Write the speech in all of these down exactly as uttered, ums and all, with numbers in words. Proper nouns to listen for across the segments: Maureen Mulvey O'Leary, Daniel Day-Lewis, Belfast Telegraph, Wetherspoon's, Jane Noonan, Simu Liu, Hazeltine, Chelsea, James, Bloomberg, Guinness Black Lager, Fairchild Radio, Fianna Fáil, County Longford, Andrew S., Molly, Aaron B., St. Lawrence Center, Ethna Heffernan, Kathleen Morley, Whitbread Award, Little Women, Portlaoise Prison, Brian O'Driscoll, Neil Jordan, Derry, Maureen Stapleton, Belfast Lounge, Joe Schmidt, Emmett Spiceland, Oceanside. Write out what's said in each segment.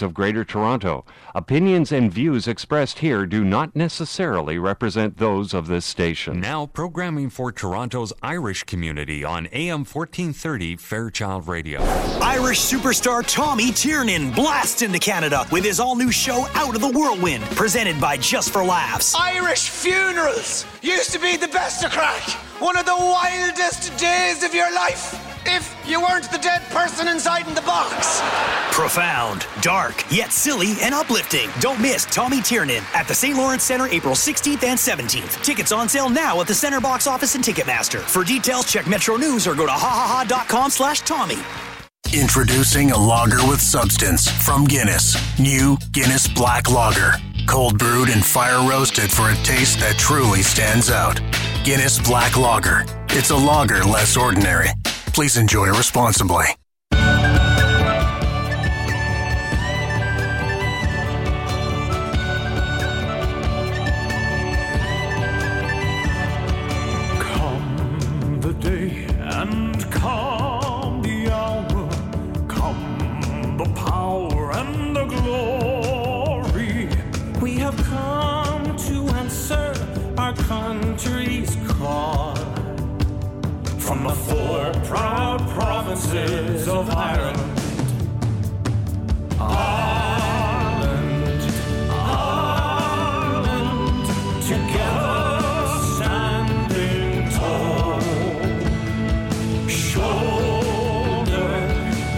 of Greater Toronto. Opinions and views expressed here do not necessarily represent those of this station. Now programming for Toronto's Irish community on A M fourteen thirty Fairchild Radio. Irish superstar Tommy Tiernan blasts into Canada with his all-new show Out of the Whirlwind, presented by Just for Laughs. Irish funerals used to be the best of crack, one of the wildest days of your life. If you weren't the dead person inside in the box. Profound, dark, yet silly and uplifting. Don't miss Tommy Tiernan at the Saint Lawrence Center April sixteenth and seventeenth. Tickets on sale now at the Center box office and Ticketmaster. For details, check Metro News or go to hahaha.com slash Tommy. Introducing a lager with substance from Guinness. New Guinness Black Lager. Cold brewed and fire roasted for a taste that truly stands out. Guinness Black Lager. It's a lager less ordinary. Please enjoy responsibly. Come the day and come the hour, come the power and the glory. We have come to answer our country's call. From the four proud provinces of Ireland, Ireland, Ireland, together standing tall, shoulder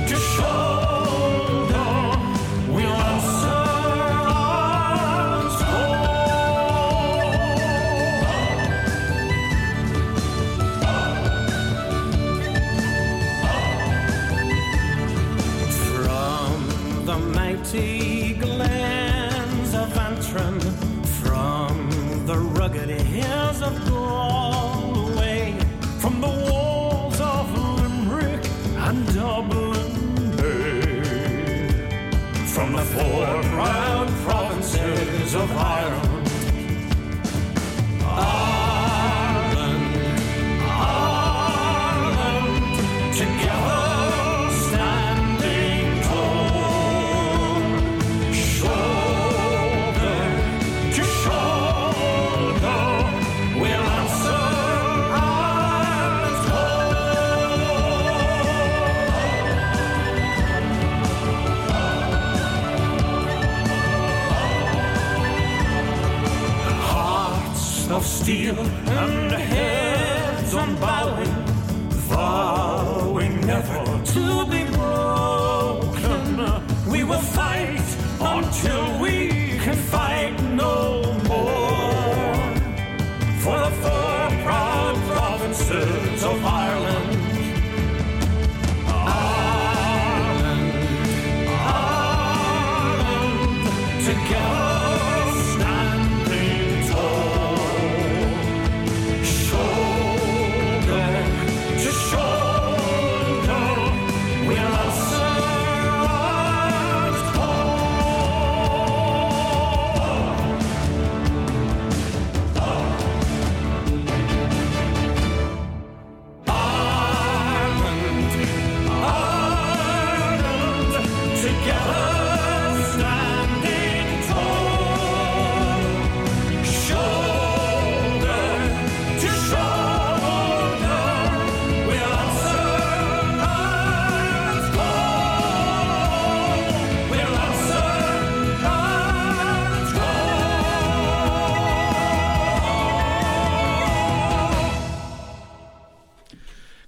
to shoulder, we'll answer Ireland's call. The mighty glens of Antrim, from the rugged hills of Galway, from the walls of Limerick and Dublin Bay, from the four proud provinces of Ireland, Ireland, Ireland, together. Of steel and heads unbowing, vowing never to be broken. We will fight until we can fight no more. For the four proud provinces of Ireland. Ireland, Ireland, together.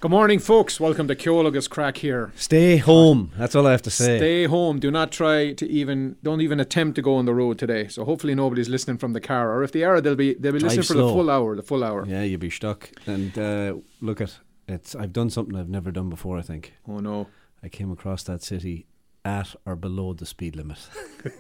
Good morning, folks. Welcome to Keologous Crack here. Stay home. That's all I have to say. Stay home. Do not try to even, don't even attempt to go on the road today. So hopefully nobody's listening from the car. Or if they are, they'll be they'll be listening Drive for slow. the full hour, the full hour. Yeah, you'll be stuck. And uh, look at it. I've done something I've never done before, I think. Oh, no. I came across that city at or below the speed limit.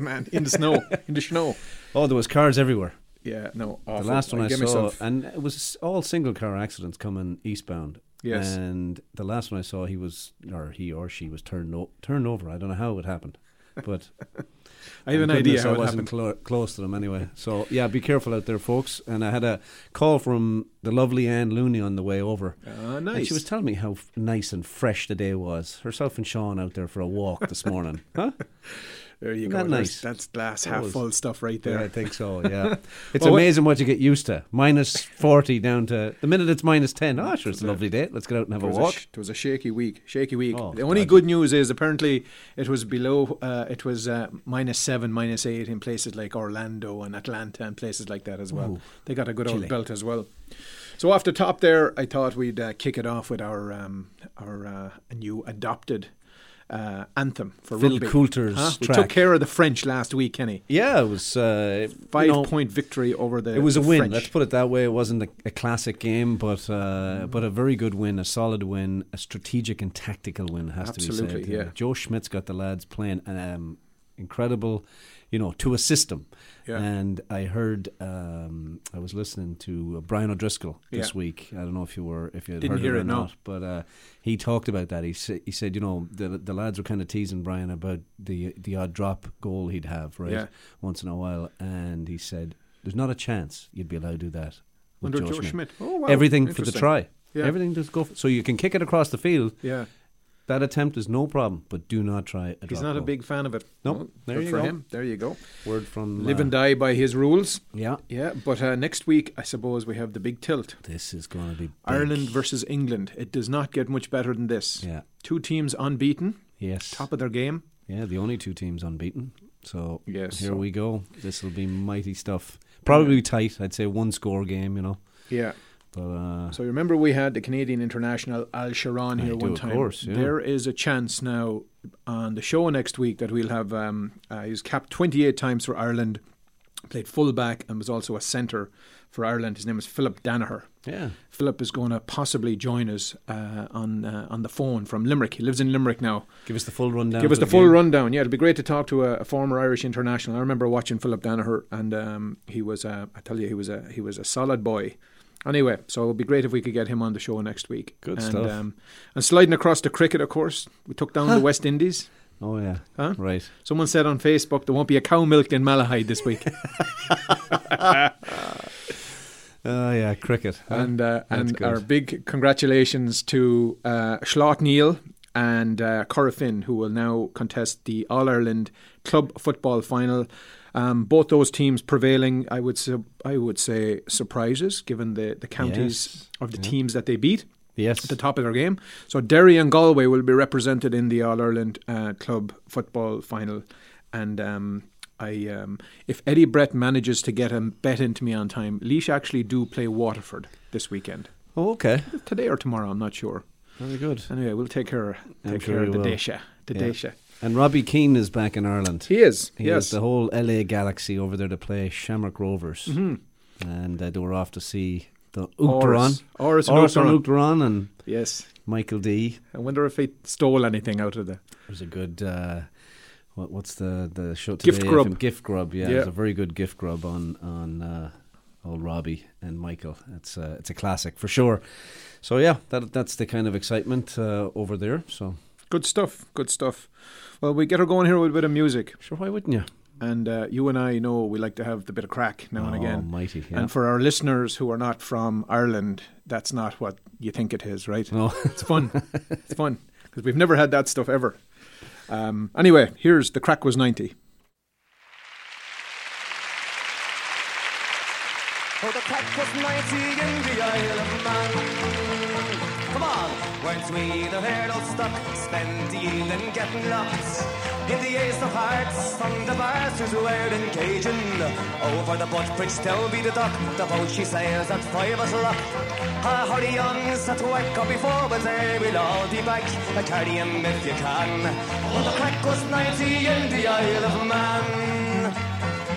Man, in the snow. In the snow. Oh, there was cars everywhere. Yeah, no. Awful. The last one I, I saw, myself. and it was all single car accidents coming eastbound. Yes. And the last one I saw, he was, or he or she was turned o- turned over. I don't know how it happened, but I have an idea how it happened. I wasn't cl- close to them anyway. So yeah, be careful out there, folks. And I had a call from the lovely Anne Looney on the way over. Ah, uh, nice. And she was telling me how f- nice and fresh the day was. Herself and Sean out there for a walk this morning, huh? There you Isn't go. That nice? That's glass half full stuff right there. Yeah, I think so, yeah. It's well, amazing what you get used to. Minus forty down to, the minute it's minus ten, oh, sure, it's a lovely day. Let's get out and have a walk. A sh- it was a shaky week. Shaky week. Oh, the only God. good news is apparently it was below, uh, it was uh, minus seven, minus eight in places like Orlando and Atlanta and places like that as well. Ooh, they got a good chilly. old belt as well. So off the top there, I thought we'd uh, kick it off with our um, our uh, new adopted uh, anthem for Phil rugby. Phil Coulter's huh? track. We took care of the French last week, Kenny. Yeah, it was uh, five you know, point victory over the. It was the a win. French. Let's put it that way. It wasn't a, a classic game, but uh, mm. but a very good win, a solid win, a strategic and tactical win has Absolutely, to be said. Yeah. Joe Schmidt's got the lads playing um, incredible. You know, to a system. Yeah. And I heard, um, I was listening to uh, Brian O'Driscoll this yeah. week. I don't know if you were, if you had Didn't heard hear it or it, not, no. but uh, he talked about that. He, sa- he said, you know, the the lads were kind of teasing Brian about the the odd drop goal he'd have, right, yeah. once in a while. And he said, there's not a chance you'd be allowed to do that with Joe, Joe Schmidt. Schmidt. Oh, wow. Everything for the try. Yeah. Everything just go for, so you can kick it across the field. Yeah. That attempt is no problem, but do not try a drop. He's not goal. a big fan of it. No, nope. there Good you for go. Him. There you go. Word from live uh, and die by his rules. Yeah, yeah. But uh, next week, I suppose we have the big tilt. This is going to be big. Ireland versus England. It does not get much better than this. Yeah, two teams unbeaten. Yes, top of their game. Yeah, the only two teams unbeaten. So yes. here we go. This will be mighty stuff. Probably yeah. tight. I'd say one score game. You know. Yeah. But, uh, so remember we had the Canadian international Al Sharon here I one do, time. Of course, yeah. There is a chance now on the show next week that we'll have. Um, uh, he's capped twenty-eight times for Ireland, played fullback and was also a centre for Ireland. His name is Philip Danaher. Yeah, Philip is going to possibly join us uh, on uh, on the phone from Limerick. He lives in Limerick now. Give us the full rundown. Give us the, the full game. rundown. Yeah, it'd be great to talk to a, a former Irish international. I remember watching Philip Danaher, and um, he was. Uh, I tell you, he was a he was a solid boy. Anyway, so it would be great if we could get him on the show next week. Good and, stuff. Um, and sliding across to cricket, of course, we took down huh. the West Indies. Oh, yeah. Huh? Right. Someone said on Facebook there won't be a cow milked in Malahide this week. Oh, yeah, cricket. Huh? And uh, and good. Our big congratulations to uh, Sláinte Neil and uh, Corofin, who will now contest the All-Ireland Club Football Final. Um, both those teams prevailing, I would su- I would say, surprises given the, the counties yes. of the yeah. teams that they beat yes. at the top of their game. So Derry and Galway will be represented in the All-Ireland uh, Club Football Final. And um, I, um, if Eddie Brett manages to get a bet into me on time, Laois actually do play Waterford this weekend. Oh, okay. Today or tomorrow, I'm not sure. Very good. Anyway, we'll take care, take sure care of the Daisha. The yeah. Daisha. And Robbie Keane is back in Ireland. He is, he yes. He is the whole L A Galaxy over there to play Shamrock Rovers. Mm-hmm. And uh, they were off to see the Uachtarán. Oris and Uachtarán. And yes. Michael D. I wonder if he stole anything out of the... There's a good... Uh, what, what's the, the show today? Gift Grub. Gift Grub, yeah. yeah. There's a very good Gift Grub on... on uh, old Robbie and Michael. It's a, it's a classic for sure. So yeah, that that's the kind of excitement uh, over there. So good stuff, good stuff. Well, we get her going here with a bit of music. Sure, why wouldn't you? And uh, you and I know we like to have the bit of crack now oh, and again. Mighty, yeah. And for our listeners who are not from Ireland, that's not what you think it is, right? No. It's fun. It's fun because we've never had that stuff ever. Um, anyway, here's The Crack Was ninety. Oh, the crack was ninety in the Isle of Man. Come on, weren't we the hurdle stuck, spending and getting locked? In the ace of hearts, from the bastards who were in Cajun. Over the butt bridge, tell me the dock, the boat she sails at five o'clock. Ah, hurry on, set to work, or before we're there, we'll all be back. I carry him if you can. Oh, the crack was ninety in the Isle of Man.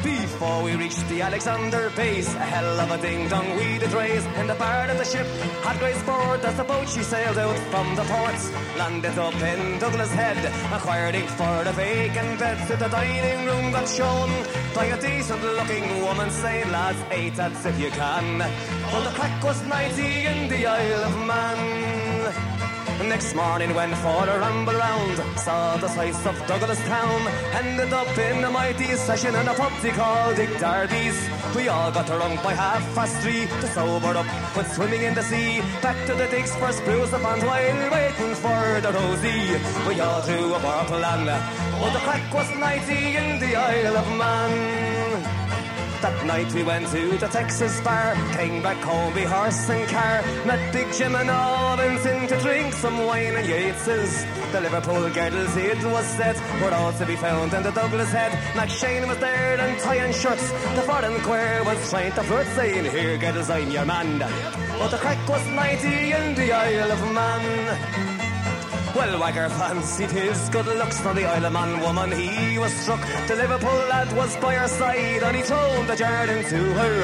Before we reached the Alexander base, a hell of a ding-dong we did raise. In the bar of the ship had Grace board as the boat she sailed out from the ports. Landed up in Douglas Head, inquiring for the vacant bed. To the dining room got shown by a decent-looking woman saying, lads, eight that's if you can. Well, the crack was ninety in the Isle of Man. Next morning went for a ramble round, saw the sights of Douglas Town, ended up in a mighty session in a pub they called Dick Darby's. We all got drunk by half past three to sober up, but swimming in the sea, back to the digs for spruce upon while waiting for the rosy. We all drew a bottle and, oh, the crack was mighty in the Isle of Man. That night we went to the Texas bar, came back home by horse and car, met Big Jim and all Vincent to drink some wine and Yates's. The Liverpool girdles, it was said, were all to be found in the Douglas Head. McShane was there and tying shirts, the foreign queer was trying to flirt, saying, here girdles, I'm your man. But the crack was mighty in the Isle of Man. Well, Wagger fancied his good looks for the Isle of Man woman he was struck. The Liverpool lad was by her side and he thrown the jar into her.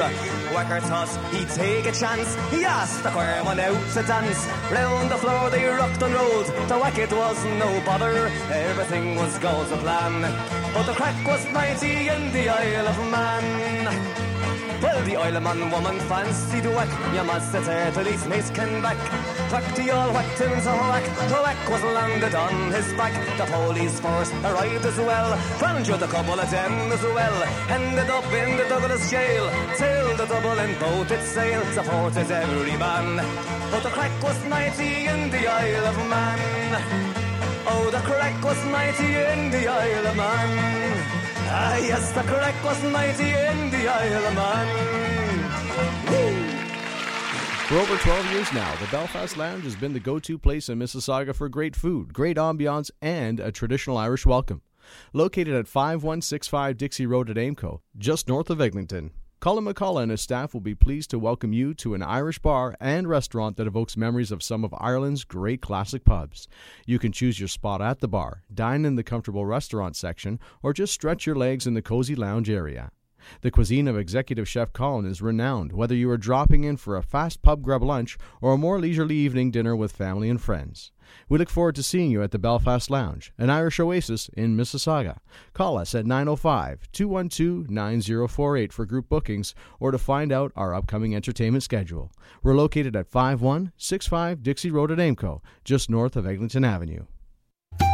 Wagger thought he'd take a chance, he asked the queer one out to dance. Round the floor they rocked and rolled, the wacket was no bother, everything was going to plan. But the crack was mighty in the Isle of Man. Well, the Isle of Man woman fancied whack, your master there till his mates came back. Whack the all whacked him to whack, the whack was landed on his back. The police force arrived as well, found you the couple of them as well. Ended up in the Douglas jail, till the double and boat its sail supported every man. But the crack was mighty in the Isle of Man. Oh, the crack was mighty in the Isle of Man. Ah, yes, the crack was mighty in the Isle of Man. For over twelve years now, the Belfast Lounge has been the go-to place in Mississauga for great food, great ambiance, and a traditional Irish welcome. Located at five one six five Dixie Road at Aimco, just north of Eglinton, Colin McCullough and his staff will be pleased to welcome you to an Irish bar and restaurant that evokes memories of some of Ireland's great classic pubs. You can choose your spot at the bar, dine in the comfortable restaurant section, or just stretch your legs in the cozy lounge area. The cuisine of Executive Chef Colin is renowned, whether you are dropping in for a fast pub grub lunch or a more leisurely evening dinner with family and friends. We look forward to seeing you at the Belfast Lounge, an Irish oasis in Mississauga. Call us at nine oh five, two one two, nine oh four eight for group bookings or to find out our upcoming entertainment schedule. We're located at five one six five Dixie Road at Aimco, just north of Eglinton Avenue.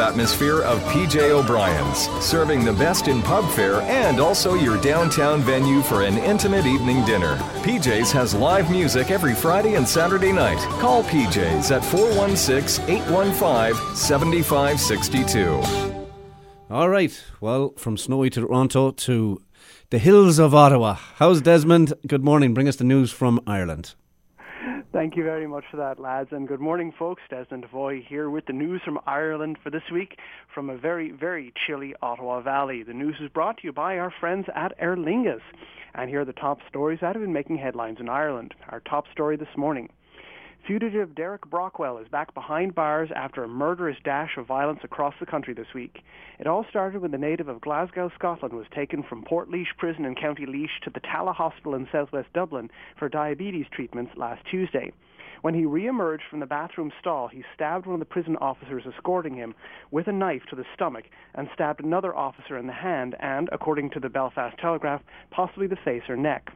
atmosphere of P J O'Brien's, serving the best in pub fare and also your downtown venue for an intimate evening dinner. P J's has live music every Friday and Saturday night. Call P J's at four one six, eight one five, seven five six two. All right, well, from snowy Toronto to the hills of Ottawa. How's Desmond? Good morning. Bring us the news from Ireland. Thank you very much for that, lads, and good morning, folks. Desmond Devoy here with the news from Ireland for this week from a very, very chilly Ottawa Valley. The news is brought to you by our friends at Aer Lingus. And here are the top stories that have been making headlines in Ireland. Our top story this morning. Fugitive Derek Brockwell is back behind bars after a murderous dash of violence across the country this week. It all started when the native of Glasgow, Scotland, was taken from Portlaoise Prison in County Laois to the Tala Hospital in southwest Dublin for diabetes treatments last Tuesday. When he re-emerged from the bathroom stall, he stabbed one of the prison officers escorting him with a knife to the stomach and stabbed another officer in the hand and, according to the Belfast Telegraph, possibly the face or neck.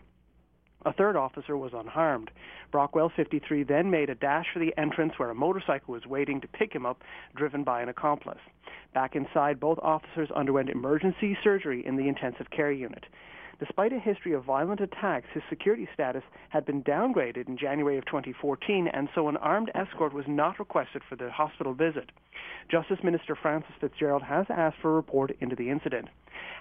A third officer was unharmed. Brockwell, fifty-three, then made a dash for the entrance where a motorcycle was waiting to pick him up, driven by an accomplice. Back inside, both officers underwent emergency surgery in the intensive care unit. Despite a history of violent attacks, his security status had been downgraded in January of twenty fourteen, and so an armed escort was not requested for the hospital visit. Justice Minister Francis Fitzgerald has asked for a report into the incident.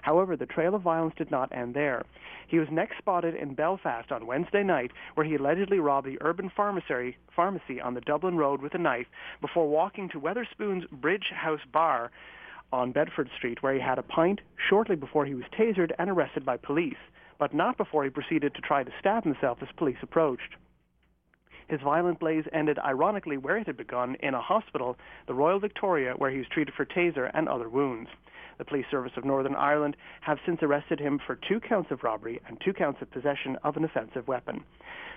However, the trail of violence did not end there. He was next spotted in Belfast on Wednesday night, where he allegedly robbed the urban pharmacy, pharmacy on the Dublin Road with a knife before walking to Wetherspoon's Bridge House Bar on Bedford Street, where he had a pint shortly before he was tasered and arrested by police, but not before he proceeded to try to stab himself as police approached. His violent blaze ended ironically where it had begun, in a hospital, the Royal Victoria, where he was treated for taser and other wounds. The Police Service of Northern Ireland have since arrested him for two counts of robbery and two counts of possession of an offensive weapon.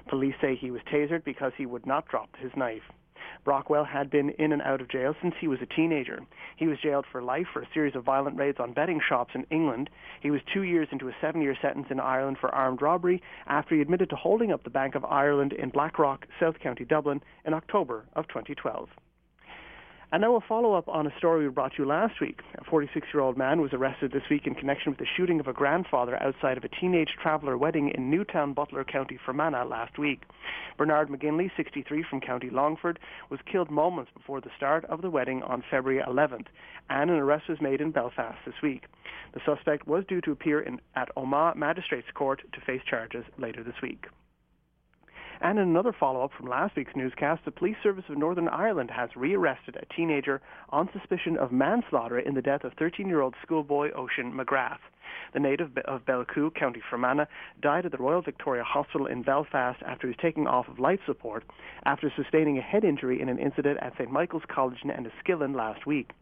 Police say he was tasered because he would not drop his knife. Brockwell had been in and out of jail since he was a teenager. He was jailed for life for a series of violent raids on betting shops in England. He was two years into a seven-year sentence in Ireland for armed robbery after he admitted to holding up the Bank of Ireland in Blackrock, South County Dublin, in October of twenty twelve. And now a follow-up on a story we brought you last week. A forty-six-year-old man was arrested this week in connection with the shooting of a grandfather outside of a teenage traveller wedding in Newtown, Butler, County Fermanagh last week. Bernard McGinley, sixty-three, from County Longford, was killed moments before the start of the wedding on February eleventh, and an arrest was made in Belfast this week. The suspect was due to appear in, at Omagh Magistrates Court to face charges later this week. And in another follow-up from last week's newscast, the Police Service of Northern Ireland has rearrested a teenager on suspicion of manslaughter in the death of thirteen-year-old schoolboy Ocean McGrath. The native of Belcoo, County Fermanagh, died at the Royal Victoria Hospital in Belfast after he was taken off of life support after sustaining a head injury in an incident at Saint Michael's College in Enniskillen last week.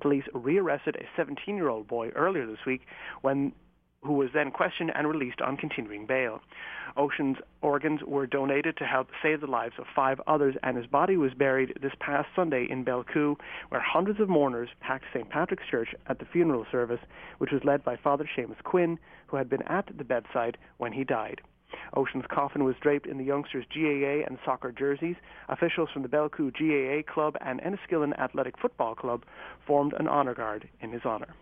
Police rearrested a seventeen-year-old boy earlier this week when... who was then questioned and released on continuing bail. Ocean's organs were donated to help save the lives of five others, and his body was buried this past Sunday in Belcoo, where hundreds of mourners packed Saint Patrick's Church at the funeral service, which was led by Father Seamus Quinn, who had been at the bedside when he died. Ocean's coffin was draped in the youngsters' G A A and soccer jerseys. Officials from the Belcoo G A A Club and Enniskillen Athletic Football Club formed an honour guard in his honour.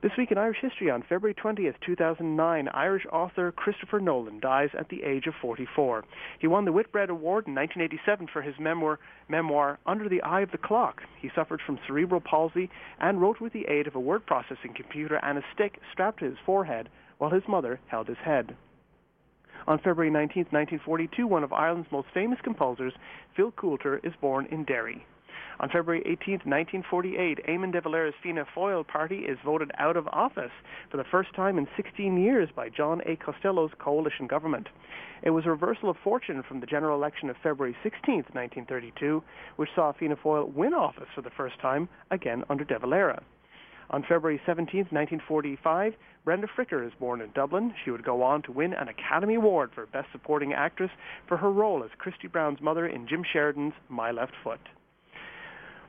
This week in Irish history, on February twentieth, two thousand nine, Irish author Christopher Nolan dies at the age of forty-four. He won the Whitbread Award in nineteen eighty-seven for his memoir, memoir Under the Eye of the Clock. He suffered from cerebral palsy and wrote with the aid of a word processing computer and a stick strapped to his forehead while his mother held his head. On February nineteenth, nineteen forty-two, one of Ireland's most famous composers, Phil Coulter, is born in Derry. On February eighteenth, nineteen forty-eight, Eamon de Valera's Fianna Fáil party is voted out of office for the first time in sixteen years by John A. Costello's coalition government. It was a reversal of fortune from the general election of February sixteenth, nineteen thirty-two, which saw Fianna Fáil win office for the first time, again under de Valera. On February seventeenth, nineteen forty-five, Brenda Fricker is born in Dublin. She would go on to win an Academy Award for Best Supporting Actress for her role as Christy Brown's mother in Jim Sheridan's My Left Foot.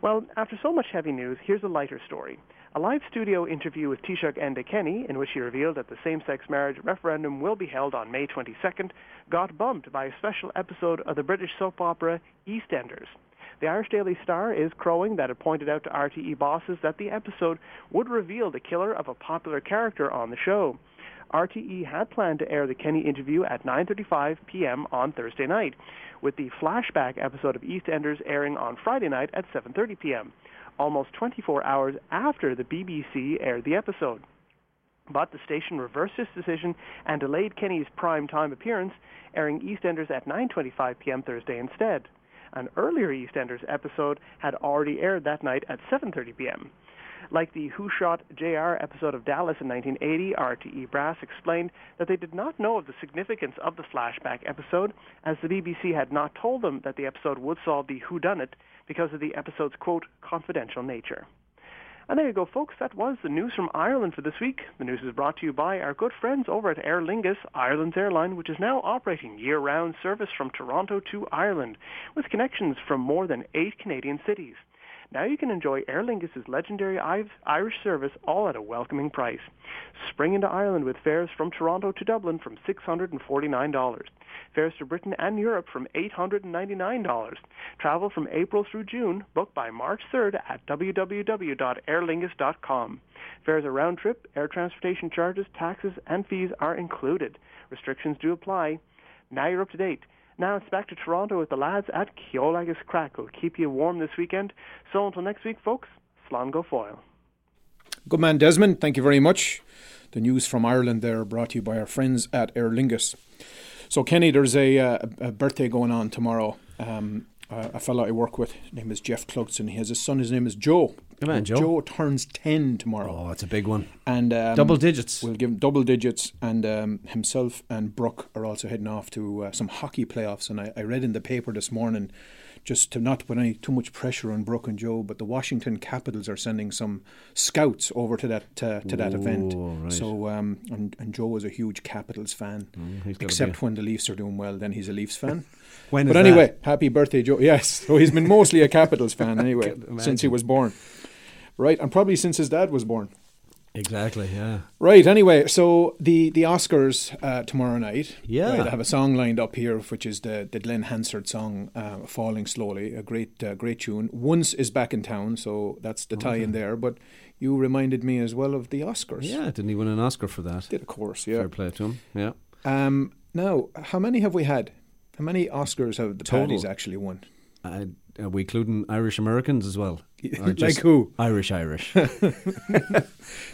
Well, after so much heavy news, here's a lighter story. A live studio interview with Taoiseach Enda Kenny, in which he revealed that the same-sex marriage referendum will be held on May twenty-second, got bumped by a special episode of the British soap opera EastEnders. The Irish Daily Star is crowing that it pointed out to R T E bosses that the episode would reveal the killer of a popular character on the show. R T E had planned to air the Kenny interview at nine thirty-five p.m. on Thursday night, with the flashback episode of EastEnders airing on Friday night at seven thirty p.m., almost twenty-four hours after the B B C aired the episode. But the station reversed its decision and delayed Kenny's prime-time appearance, airing EastEnders at nine twenty-five p.m. Thursday instead. An earlier EastEnders episode had already aired that night at seven thirty p.m., Like the Who Shot J R episode of Dallas in nineteen eighty, R T E brass explained that they did not know of the significance of the flashback episode, as the B B C had not told them that the episode would solve the whodunit because of the episode's, quote, confidential nature. And there you go, folks. That was the news from Ireland for this week. The news is brought to you by our good friends over at Aer Lingus, Ireland's airline, which is now operating year-round service from Toronto to Ireland, with connections from more than eight Canadian cities. Now you can enjoy Aer Lingus' legendary Irish service, all at a welcoming price. Spring into Ireland with fares from Toronto to Dublin from six hundred forty-nine dollars. Fares to Britain and Europe from eight hundred ninety-nine dollars. Travel from April through June. Book by March third at w w w dot aer lingus dot com. Fares are round trip, air transportation charges, taxes, and fees are included. Restrictions do apply. Now you're up to date. Now it's back to Toronto with the lads at Keologous Crack. We'll keep you warm this weekend. So until next week, folks, slán go Foyle. Good man, Desmond. Thank you very much. The news from Ireland there brought to you by our friends at Aer Lingus. So, Kenny, there's a, a, a birthday going on tomorrow. Um, uh, a fellow I work with, his name is Jeff Clugston. He has a son, his name is Joe. Come on, Joe. Joe turns ten tomorrow. Oh, that's a big one. And um, double digits. We'll give him double digits. And um, himself and Brooke are also heading off to uh, some hockey playoffs. And I, I read in the paper this morning, just to not put any too much pressure on Brooke and Joe, but the Washington Capitals are sending some scouts over to that uh, to that Ooh, event. Right. So um, and, and Joe is a huge Capitals fan, mm, except when the Leafs are doing well, then he's a Leafs fan. When but is anyway, that? Happy birthday, Joe. Yes, so he's been mostly a Capitals fan anyway since he was born. Right, and probably since his dad was born. Exactly, yeah. Right, anyway, so the, the Oscars uh, tomorrow night. Yeah. Right, I have a song lined up here, which is the, the Glenn Hansard song, uh, Falling Slowly, a great uh, great tune. Once is back in town, so that's the tie okay. in there. But you reminded me as well of the Oscars. Yeah, didn't he win an Oscar for that? Did, of course, yeah. Fair play to him, yeah. Um, now, how many have we had? How many Oscars have the Total. Paddies actually won? I Are we including Irish Americans as well? Like who? Irish, Irish.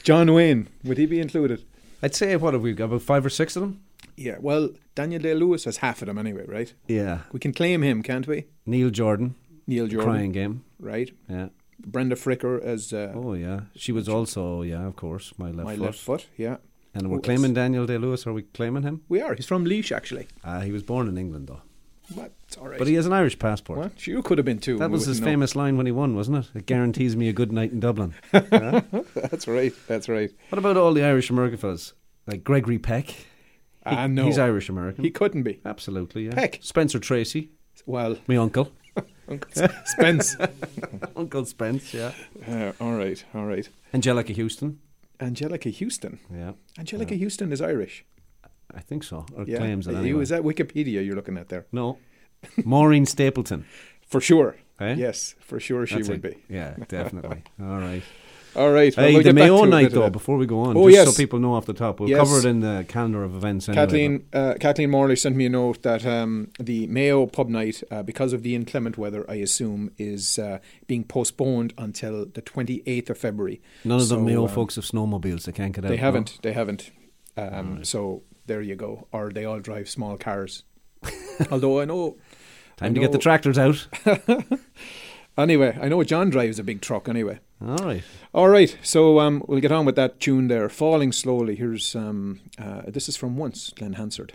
John Wayne, would he be included? I'd say, what have we got, about five or six of them? Yeah, well, Daniel Day-Lewis has half of them anyway, right? Yeah. We can claim him, can't we? Neil Jordan. Neil Jordan. Crying Game. Right. Yeah. Brenda Fricker as... Uh, oh, yeah. She was also, yeah, of course, My Left Foot. My Left Foot, yeah. And we're claiming Daniel Day-Lewis, are we claiming him? We are. He's from Laois, actually. Uh, he was born in England, though. But it's all right. But he has an Irish passport. What? You could have been too. That was his know. famous line when he won, wasn't it? It guarantees me a good night in Dublin. Yeah? That's right. That's right. What about all the Irish American fellas? Like Gregory Peck. I he, know. He's Irish American. He couldn't be. Absolutely, yeah. Peck. Spencer Tracy. Well. My uncle. Uncle Spence. Uncle Spence, yeah. Uh, all right, all right. Angelica Houston. Angelica Houston? Yeah. Angelica yeah. Houston is Irish. I think so. Or yeah. claims that anyway. Is that Wikipedia you're looking at there? No. Maureen Stapleton. For sure. Eh? Yes, for sure she That's would it. Be. Yeah, definitely. All right. All right. Well, hey, we'll the Mayo night, though, before we go on, oh, just yes. so people know off the top, we'll yes. cover it in the calendar of events anyway. Kathleen, uh, Kathleen Morley sent me a note that um, the Mayo pub night, uh, because of the inclement weather, I assume, is uh, being postponed until the twenty-eighth of February. None of so, the Mayo uh, folks have snowmobiles. They can't get out. They haven't. No? They haven't. Um, right. So... There you go. Or they all drive small cars. Although I know... Time I know, to get the tractors out. Anyway, I know John drives a big truck anyway. All right. All right. So um, we'll get on with that tune there. Falling Slowly. Here's... Um, uh, this is from Once, Glenn Hansard.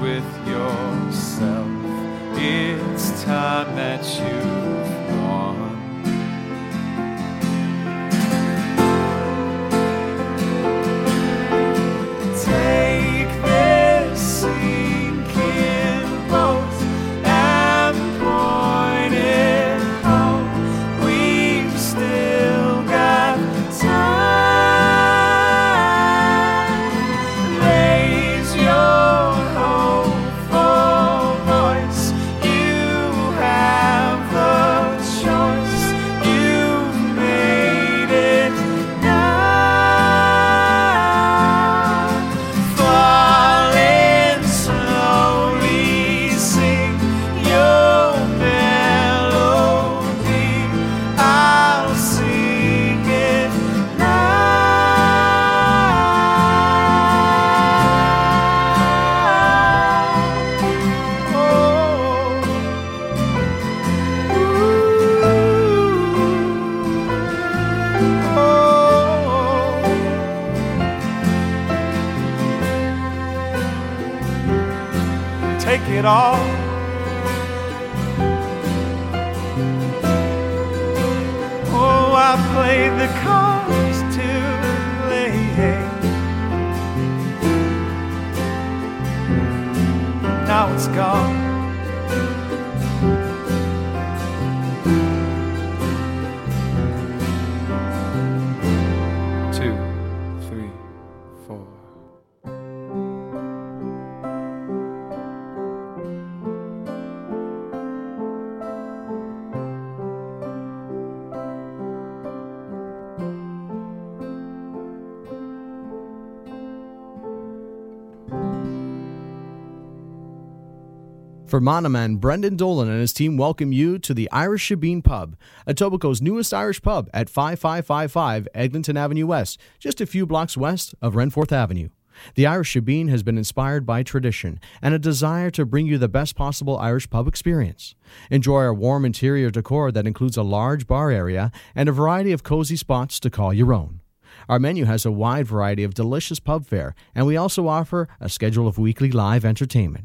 With yourself, it's time. time that you've won. Take this sinking boat and point it home. We've still got time. Raise your hopeful voice. You have the choice. You've made it now. Falling slowly, sing your melody. I'll sing it now. Oh. Take it all. Oh, I played the cards too late. Now it's gone. Two, three, four. Fermanagh Brendan Dolan and his team welcome you to the Irish Shebeen Pub, Etobicoke's newest Irish pub at fifty-five fifty-five Eglinton Avenue West, just a few blocks west of Renforth Avenue. The Irish Shebeen has been inspired by tradition and a desire to bring you the best possible Irish pub experience. Enjoy our warm interior decor that includes a large bar area and a variety of cozy spots to call your own. Our menu has a wide variety of delicious pub fare, and we also offer a schedule of weekly live entertainment.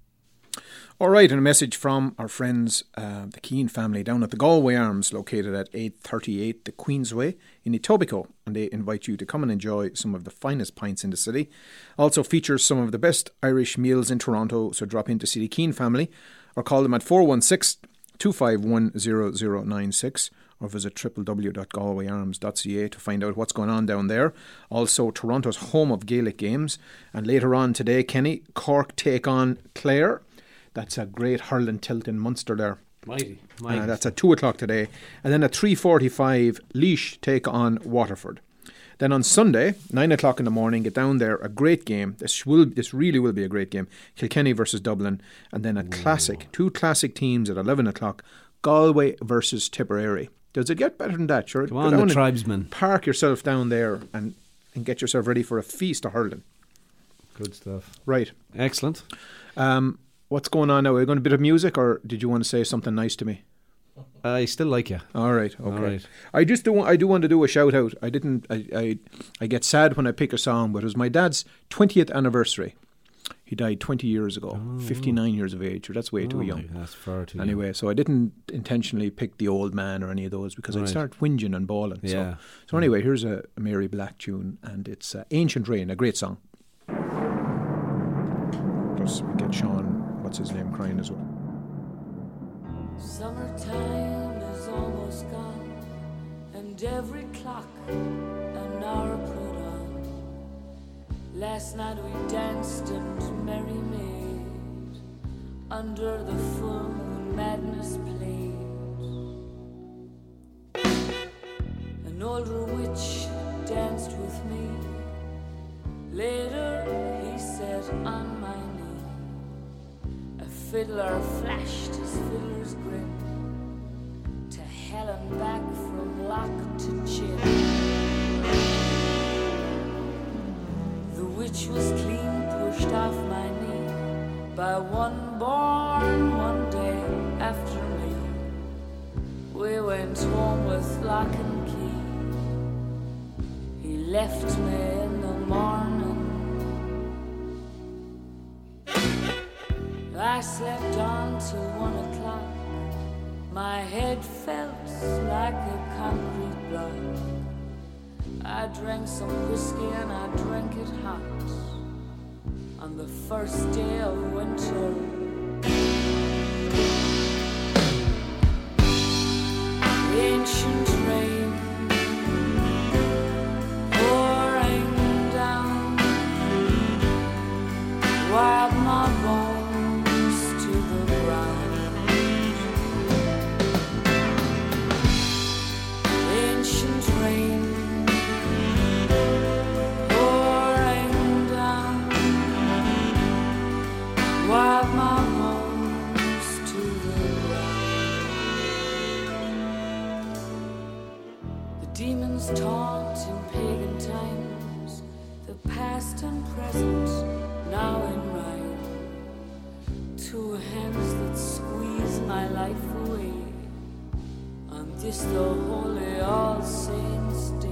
All right, and a message from our friends, uh, the Keane family, down at the Galway Arms, located at eight thirty-eight the Queensway in Etobicoke, and they invite you to come and enjoy some of the finest pints in the city. Also features some of the best Irish meals in Toronto, so drop into see the Keane family, or call them at four one six, two five one, zero zero nine six, or visit w w w dot galway arms dot c a to find out what's going on down there. Also, Toronto's home of Gaelic games, and later on today, Kenny, Cork take on Clare. That's a great hurling tilt in Munster there. Mighty, mighty. Uh, that's at two o'clock today. And then at three forty-five, Laois take on Waterford. Then on Sunday, nine o'clock in the morning, get down there, a great game. This will, this really will be a great game. Kilkenny versus Dublin. And then a Ooh. classic, two classic teams at eleven o'clock, Galway versus Tipperary. Does it get better than that? Sure. Come on, the tribesmen. Park yourself down there and, and get yourself ready for a feast of hurling. Good stuff. Right. Excellent. Um... What's going on now? Are you going to a bit of music, or did you want to say something nice to me? I still like you. All right, okay. All right. I just do. I do want to do a shout out. I didn't. I, I. I get sad when I pick a song, but it was my dad's twentieth anniversary. He died twenty years ago, oh. fifty-nine years of age. That's way oh, too young. That's far too. Anyway, young. So I didn't intentionally pick The Old Man or any of those because right. I'd start whinging and bawling. Yeah. So, so anyway, mm. here's a Mary Black tune, and it's uh, "Ancient Rain," a great song. Plus, we get Sean. What's his name crying as well. Summertime is almost gone, and every clock an hour put on. Last night we danced and merry made, under the full moon madness played. An older witch danced with me. Later he sat on my knee. Fiddler flashed his fiddler's grin Helen back from lock to chin. The witch was clean pushed off my knee by one born one day after me. We went home with lock and key. He left me in the morning. I slept on till one o'clock. My head felt like a concrete block. I drank some whiskey and I drank it hot on the first day of winter. The ancient rain pouring down, wild my bones to the ground. Rain pouring down, wipe my bones to the ground. The demons taunt in pagan times, the past and present now in rhyme. Two hands that squeeze my life away on this the holy All Saints' Day.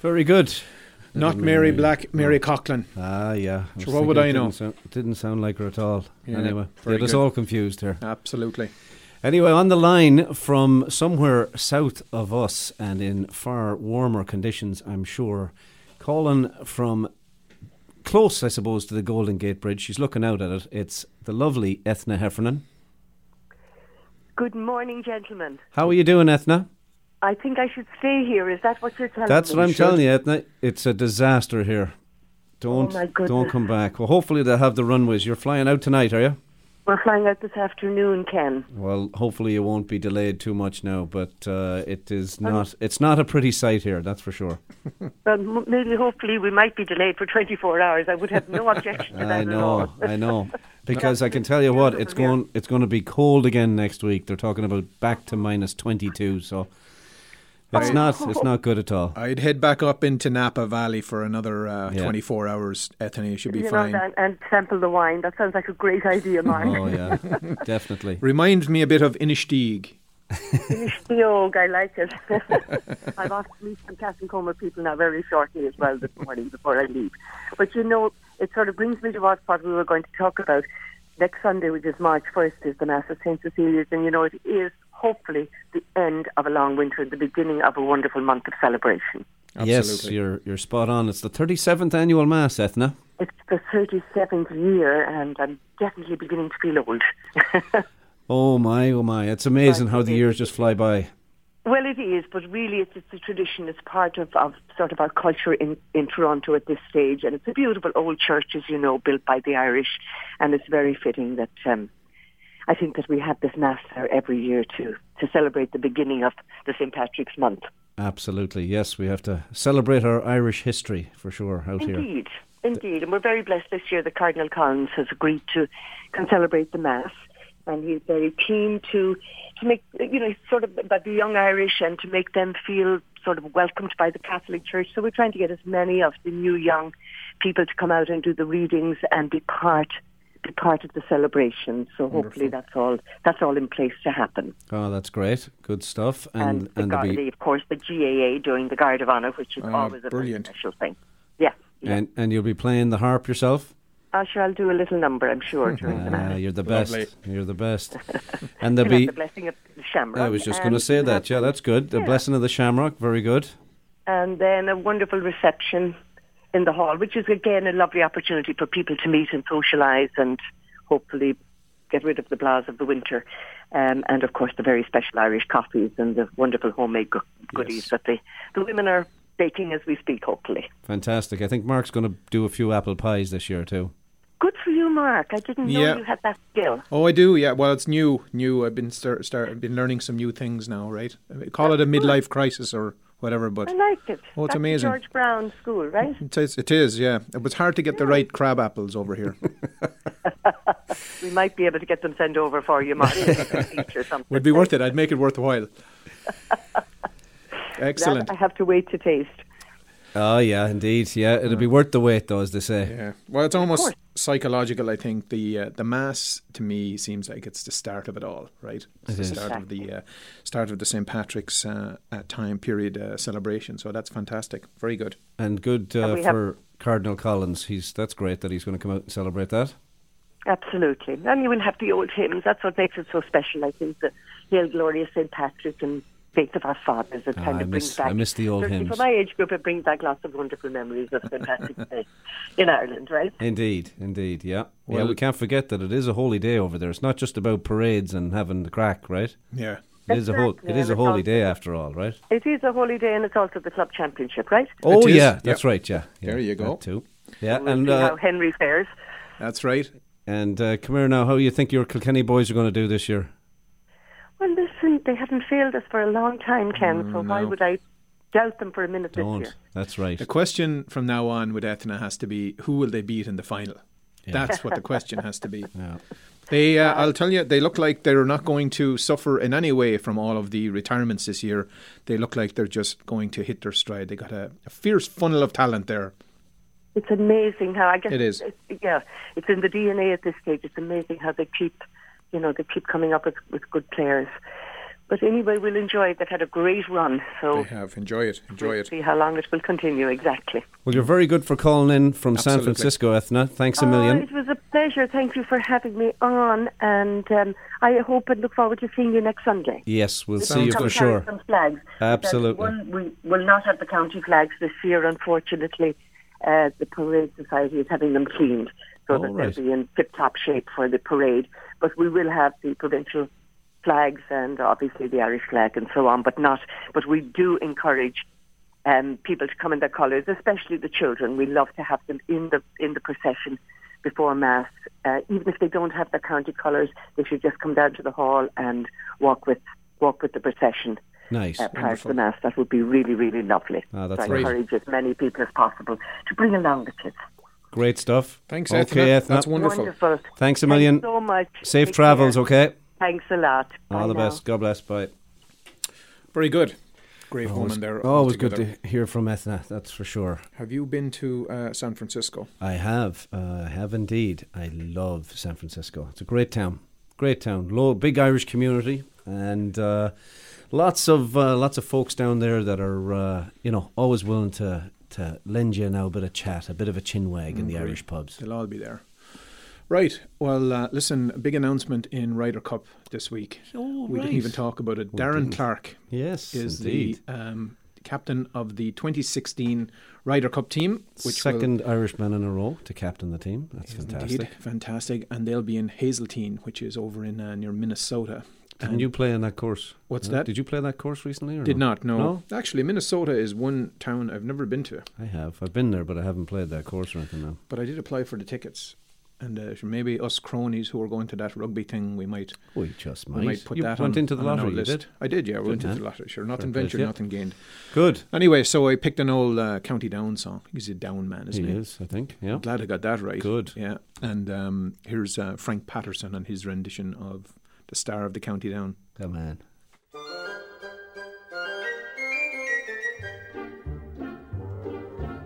Very good. Not Mary, Mary Black, Mary no. Coughlin. Ah, yeah. I sure, what would I it know? Didn't sound, it didn't sound like her at all. Yeah, anyway, it was all confused here. Absolutely. Anyway, on the line from somewhere south of us and in far warmer conditions, I'm sure, calling from close, I suppose, to the Golden Gate Bridge. She's looking out at it. It's the lovely Ethna Heffernan. Good morning, gentlemen. How are you doing, Ethna? I think I should stay here. Is that what you're telling That's me? That's what I'm telling you, Edna. It's a disaster here. Don't, oh don't come back. Well, hopefully they'll have the runways. You're flying out tonight, are you? We're flying out this afternoon, Ken. Well, hopefully you won't be delayed too much now, but uh, it is not. Um, it's not a pretty sight here, that's for sure. Well, maybe hopefully we might be delayed for twenty-four hours. I would have no objection to that I know, at all. I know. Because I can tell you what, it's going, it's going to be cold again next week. They're talking about back to minus twenty-two, so... It's I, not It's not good at all. I'd head back up into Napa Valley for another uh, yeah. twenty-four hours, Ethany. You should be you fine. Know, and, and sample the wine. That sounds like a great idea, Mark. Oh, yeah. Definitely. Reminds me a bit of Inishtieg. The old guy likes it. I've asked to meet some Captain Comer people now very shortly as well this morning before I leave. But you know, it sort of brings me to what part we were going to talk about. Next Sunday, which is March first, is the Mass of Saint Cecilia's, and you know, it is hopefully the end of a long winter, the beginning of a wonderful month of celebration. Absolutely. Yes, you're you're spot on. It's the thirty-seventh annual Mass, Ethna. It's the thirty-seventh year, and I'm definitely beginning to feel old. Oh my, oh my. It's amazing how the years just fly by. Well, it is, but really it's, it's a tradition. It's part of, of sort of our culture in, in Toronto at this stage. And it's a beautiful old church, as you know, built by the Irish. And it's very fitting that um, I think that we have this Mass there every year to, to celebrate the beginning of the Saint Patrick's Month. Absolutely, yes. We have to celebrate our Irish history, for sure, out Indeed. here. Indeed, indeed. And we're very blessed this year that Cardinal Collins has agreed to can celebrate the Mass. And he's very keen to, to make, you know, sort of by the young Irish and to make them feel sort of welcomed by the Catholic Church. So we're trying to get as many of the new young people to come out and do the readings and be part be part of the celebration. So Wonderful. hopefully that's all that's all in place to happen. Oh, that's great. Good stuff. And, and, the and Gar- the, of course, the G A A doing the Guard of Honour, which is oh, always a very special thing. Yeah. yeah. And, and you'll be playing the harp yourself? Oh, sure, I'll do a little number, I'm sure, during the night. Uh, you're the best. Lovely. You're the best. And there'll be the blessing of the Shamrock. I was just going to say that. Yeah, that's good. The yeah. blessing of the Shamrock, very good. And then a wonderful reception in the hall, which is, again, a lovely opportunity for people to meet and socialise and hopefully get rid of the blahs of the winter. Um, and, of course, the very special Irish coffees and the wonderful homemade go- goodies yes. that the, the women are baking as we speak, hopefully. Fantastic. I think Mark's going to do a few apple pies this year, too. Good for you, Mark. I didn't know yeah. you had that skill. Oh, I do, yeah. Well, it's new. New. I've been start, start, I've been learning some new things now, right? Call That's it a midlife good. crisis or whatever, but... I like it. Oh, it's That's amazing. George Brown School, right? It is, it is, yeah. It was hard to get yeah. the right crab apples over here. We might be able to get them sent over for you, Mark. Would be worth it. I'd make it worthwhile. Excellent. That I have to wait to taste. Oh, yeah, indeed. Yeah, it'll be worth the wait, though, as they say. Yeah. Well, it's almost psychological, I think. The uh, the Mass, to me, seems like it's the start of it all, right? It's the start of the, uh, start of the Saint Patrick's uh, time period uh, celebration. So that's fantastic. Very good. And good uh, and for Cardinal Collins. He's That's great that he's going to come out and celebrate that. Absolutely. And you will have the old hymns. That's what makes it so special, I think. The Hail Glorious Saint Patrick and Faith of Our Fathers. It ah, kind of miss, brings back. I miss the old hymns. For my age group, it brings back lots of wonderful memories of fantastic days in Ireland, right? Indeed, indeed, yeah. Well, yeah, we can't forget that it is a holy day over there. It's not just about parades and having the crack, right? Yeah. It is, exactly. a ho- it is a holy day after all, right? It is a holy day, and it's also the club championship, right? Oh, yeah, that's yep. right, yeah, yeah. There you go. Too. Yeah, we'll and see uh, how Henry fares. That's right. And uh, come here now, how do you think your Kilkenny boys are going to do this year? Well, listen, they haven't failed us for a long time, Ken, mm, so no. why would I doubt them for a minute Don't. this year? That's right. The question from now on with Ethna has to be, who will they beat in the final? Yeah. That's what the question has to be. Yeah. They, uh, I'll tell you, they look like they're not going to suffer in any way from all of the retirements this year. They look like they're just going to hit their stride. They got a, a fierce funnel of talent there. It's amazing how, I guess... It is. It's, yeah, it's in the D N A at this stage. It's amazing how they keep... You know, they keep coming up with, with good players. But anyway, we'll enjoy it. They've had a great run. So they have. Enjoy it. Enjoy we'll it. See how long it will continue, exactly. Well, you're very good for calling in from Absolutely. San Francisco, Ethna. Thanks a million. Oh, it was a pleasure. Thank you for having me on. And um, I hope and look forward to seeing you next Sunday. Yes, we'll this see you for sure. Some flags. Absolutely. One, we will not have the county flags this year, unfortunately. Uh, the Parade Society is having them cleaned. So oh, that right. they'll be in tip-top shape for the parade. But we will have the provincial flags and obviously the Irish flag and so on, but not. But we do encourage um, people to come in their colours, especially the children. We love to have them in the in the procession before Mass. Uh, even if they don't have their county colours, they should just come down to the hall and walk with walk with the procession. Nice. Uh, prior to the Mass. That would be really, really lovely. Oh, that's so great. I encourage as many people as possible to bring along the kids. Great stuff. Thanks, Ethna. Okay, Ethna. That's wonderful. wonderful. Thanks a million. Thanks so much. Safe Take travels, care. okay? Thanks a lot. All Bye the now. best. God bless. Bye. Very good. Great always, woman there. Always good to hear from Ethna, that's for sure. Have you been to uh, San Francisco? I have. I uh, have indeed. I love San Francisco. It's a great town. Great town. Low, big Irish community. and uh, lots of uh, lots of folks down there that are uh, you know always willing to to lend you now a bit of chat, a bit of a chin wag mm, in the great. Irish pubs. They'll all be there. Right, well, uh, listen, big announcement in Ryder Cup this week. Oh, right. We didn't even talk about it. We Darren didn't. Clark yes, is indeed. the um, captain of the twenty sixteen Ryder Cup team. Which Second will, Irishman in a row to captain the team. That's fantastic. Indeed. Fantastic, and they'll be in Hazeltine, which is over in uh, near Minnesota. Can um, you play on that course? What's uh, that? Did you play that course recently? Or Did no? not, no. no. Actually, Minnesota is one town I've never been to. I have. I've been there, but I haven't played that course or anything now. But I did apply for the tickets. And uh, maybe us cronies who are going to that rugby thing, we might we just might, we might put you that went on, into the lottery, you did? I did, yeah, we went into the lottery, sure. Nothing Fair ventured, place, yeah. nothing gained. Good. Anyway, so I picked an old uh, County Down song. He's a Down man, isn't he? He is, I think, yeah. I'm glad I got that right. Good. Yeah, and um, here's uh, Frank Patterson and his rendition of the star of the County Down. Come on.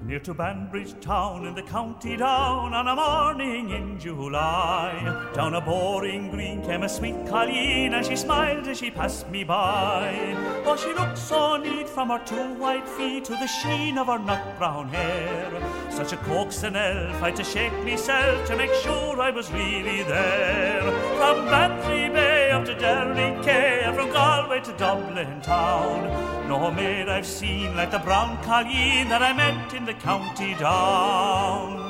Near to Banbridge town in the County Down, on a morning in July, down a boring green came a sweet colleen, and she smiled as she passed me by. Oh, she looked so neat from her two white feet to the sheen of her nut brown hair. Such a coaxing elf, I had to shake myself to make sure I was really there. From Bantry Bay up to Derry Quay, and from Galway to Dublin town, no maid I've seen like the brown colleen that I met in the County Down.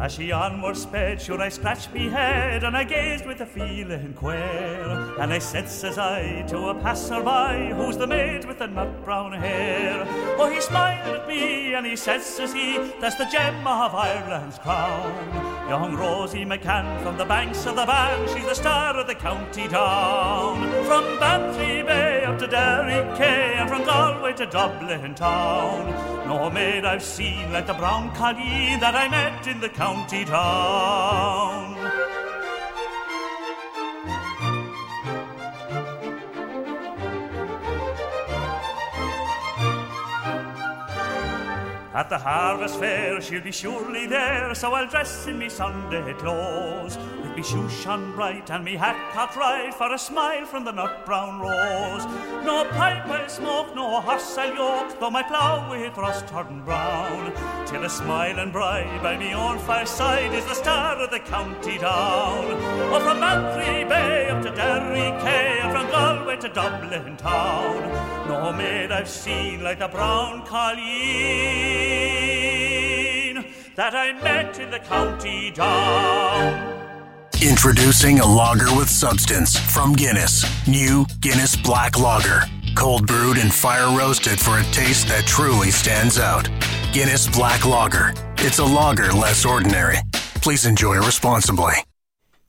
As she onward sped, sure I scratched me head, and I gazed with a feeling queer. And I said, says I, to a passerby, who's the maid with the nut brown hair? Oh, he smiled at me, and he said, says he, that's the gem of Ireland's crown. Young Rosie McCann from the banks of the Bann, she's the star of the County Down. From Bantry Bay up to Derry Quay, and from Galway to Dublin town, no maid I've seen like the brown colleen that I met in the County Down. County Down. At the harvest fair she'll be surely there, so I'll dress in me Sunday clothes, with me shoes shone bright and me hat cocked right, for a smile from the nut brown rose. No pipe I'll smoke, no horse I'll yoke, though my plough will thrust turn brown, till a smiling bride by me own fireside is the star of the County Down. Oh, from Bantry Bay up to Derry Quay, and from Galway to Dublin town, no maid I've seen like the brown colleen that I met in the County Down. Introducing a lager with substance from Guinness. New Guinness Black Lager. Cold brewed and fire roasted for a taste that truly stands out. Guinness Black Lager. It's a lager less ordinary. Please enjoy responsibly.